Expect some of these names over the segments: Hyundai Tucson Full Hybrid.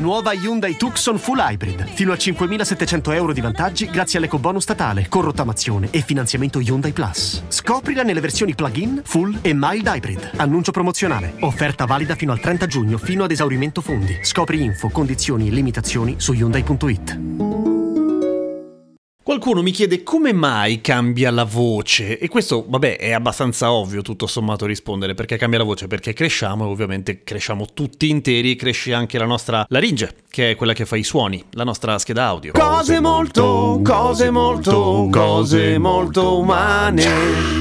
Nuova Hyundai Tucson Full Hybrid, fino a €5.700 di vantaggi grazie all'ecobonus statale, con rottamazione e finanziamento Hyundai Plus. Scoprila nelle versioni plug-in, full e mild hybrid. Annuncio promozionale. Offerta valida fino al 30 giugno, fino ad esaurimento fondi. Scopri info, condizioni e limitazioni su Hyundai.it. Qualcuno mi chiede come mai cambia la voce e questo, vabbè, è abbastanza ovvio tutto sommato rispondere perché cambia la voce, perché cresciamo e ovviamente cresciamo tutti interi, cresce anche la nostra laringe, che è quella che fa i suoni, la nostra scheda audio. Cose molto umane.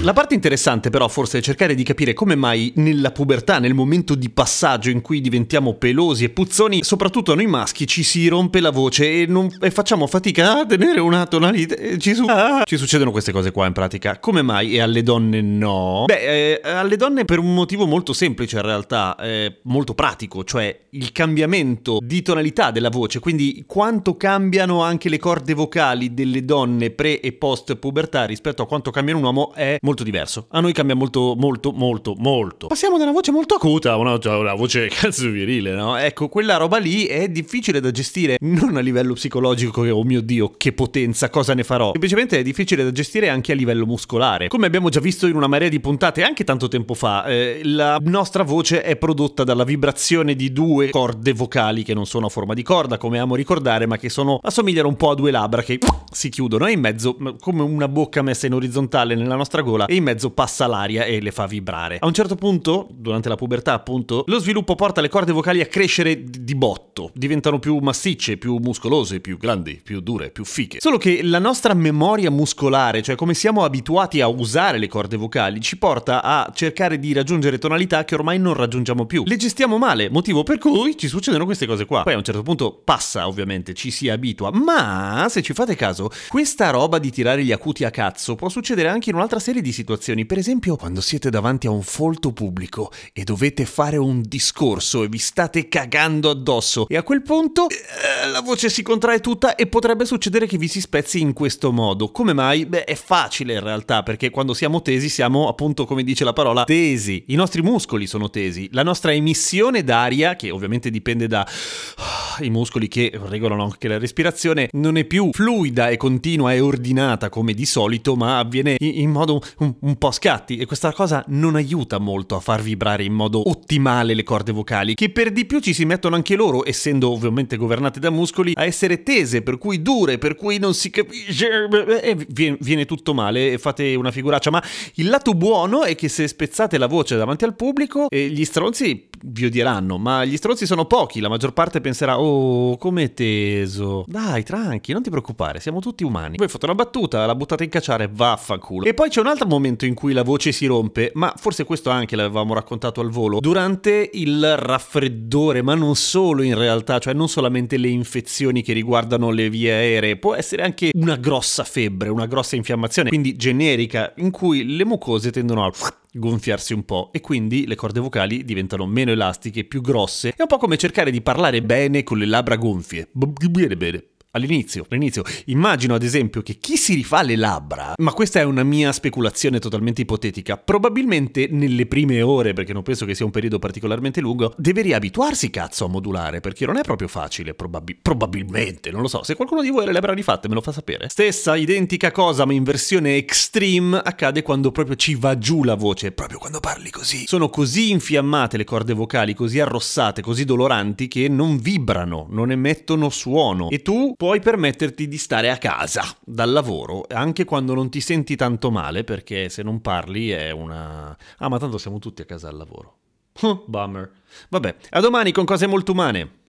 La parte interessante però forse è cercare di capire come mai nella pubertà, nel momento di passaggio in cui diventiamo pelosi e puzzoni, soprattutto noi maschi ci si rompe la voce e facciamo fatica a tenere una tonalità. Ci succedono queste cose qua in pratica. Come mai e alle donne no? Beh, alle donne per un motivo molto semplice in realtà, molto pratico, cioè il cambiamento di tonalità della voce, quindi quanto cambiano anche le corde vocali delle donne pre e post pubertà rispetto a quanto cambia un uomo è molto diverso. A noi cambia molto. Passiamo da una voce molto acuta a una voce cazzo virile, no? Ecco, quella roba lì è difficile da gestire, non a livello psicologico che, oh mio Dio, che potenza, cosa ne farò? Semplicemente è difficile da gestire anche a livello muscolare. Come abbiamo già visto in una marea di puntate anche tanto tempo fa, la nostra voce è prodotta dalla vibrazione di due corde vocali che non sono a forma di corda, come amo ricordare, ma che assomigliano un po' a due labbra che si chiudono e in mezzo, come una bocca messa in orizzontale nella nostra gola, e in mezzo passa l'aria e le fa vibrare. A un certo punto, durante la pubertà appunto, lo sviluppo porta le corde vocali a crescere di botto, diventano più massicce, più muscolose, più grandi, più dure, più fiche. Solo che la nostra memoria muscolare, cioè come siamo abituati a usare le corde vocali, ci porta a cercare di raggiungere tonalità che ormai non raggiungiamo più. Le gestiamo male, motivo per cui ci succedono queste cose qua. Poi a un certo punto passa, ovviamente, ci si abitua, ma se ci fate caso, questa roba di tirare gli acuti a cazzo può succedere anche in un'altra serie di situazioni. Per esempio, quando siete davanti a un folto pubblico e dovete fare un discorso e vi state cagando addosso e a quel punto la voce si contrae tutta e potrebbe succedere che vi si spezzi in questo modo. Come mai? Beh, è facile in realtà, perché quando siamo tesi siamo appunto, come dice la parola, tesi. I nostri muscoli sono tesi. La nostra emissione d'aria, che ovviamente dipende da i muscoli che regolano anche la respirazione, non è più fluida e continua e ordinata come di solito, ma avviene in modo un po' a scatti, e questa cosa non aiuta molto a far vibrare in modo ottimale le corde vocali, che per di più ci si mettono anche loro, essendo ovviamente governate da muscoli, a essere tese, per cui dure, per cui non si capisce e viene tutto male e fate una figuraccia. Ma il lato buono è che se spezzate la voce davanti al pubblico, gli stronzi vi odieranno, ma gli stronzi sono pochi, la maggior parte penserà: oh, com'è teso, dai, tranqui, non ti preoccupare, siamo tutti umani. Voi fate una battuta, la buttate in cacciare, vaffanculo. E poi c'è un altro momento in cui la voce si rompe, ma forse questo anche l'avevamo raccontato al volo, durante il raffreddore, ma non solo in realtà, cioè non solamente le infezioni che riguardano le vie aeree, può essere anche una grossa febbre, una grossa infiammazione, quindi generica, in cui le mucose tendono a gonfiarsi un po' e quindi le corde vocali diventano meno elastiche, più grosse. È un po' come cercare di parlare bene con le labbra gonfie. Bene. All'inizio, immagino ad esempio che chi si rifà le labbra, ma questa è una mia speculazione totalmente ipotetica, probabilmente nelle prime ore, perché non penso che sia un periodo particolarmente lungo, deve riabituarsi cazzo a modulare, perché non è proprio facile, probabilmente, non lo so. Se qualcuno di voi ha le labbra rifatte me lo fa sapere. Stessa identica cosa, ma in versione extreme, accade quando proprio ci va giù la voce, proprio quando parli così. Sono così infiammate le corde vocali, così arrossate, così doloranti, che non vibrano, non emettono suono, e tu puoi permetterti di stare a casa dal lavoro anche quando non ti senti tanto male, perché se non parli è una... ah, ma tanto siamo tutti a casa al lavoro. Bummer. Vabbè, a domani con cose molto umane.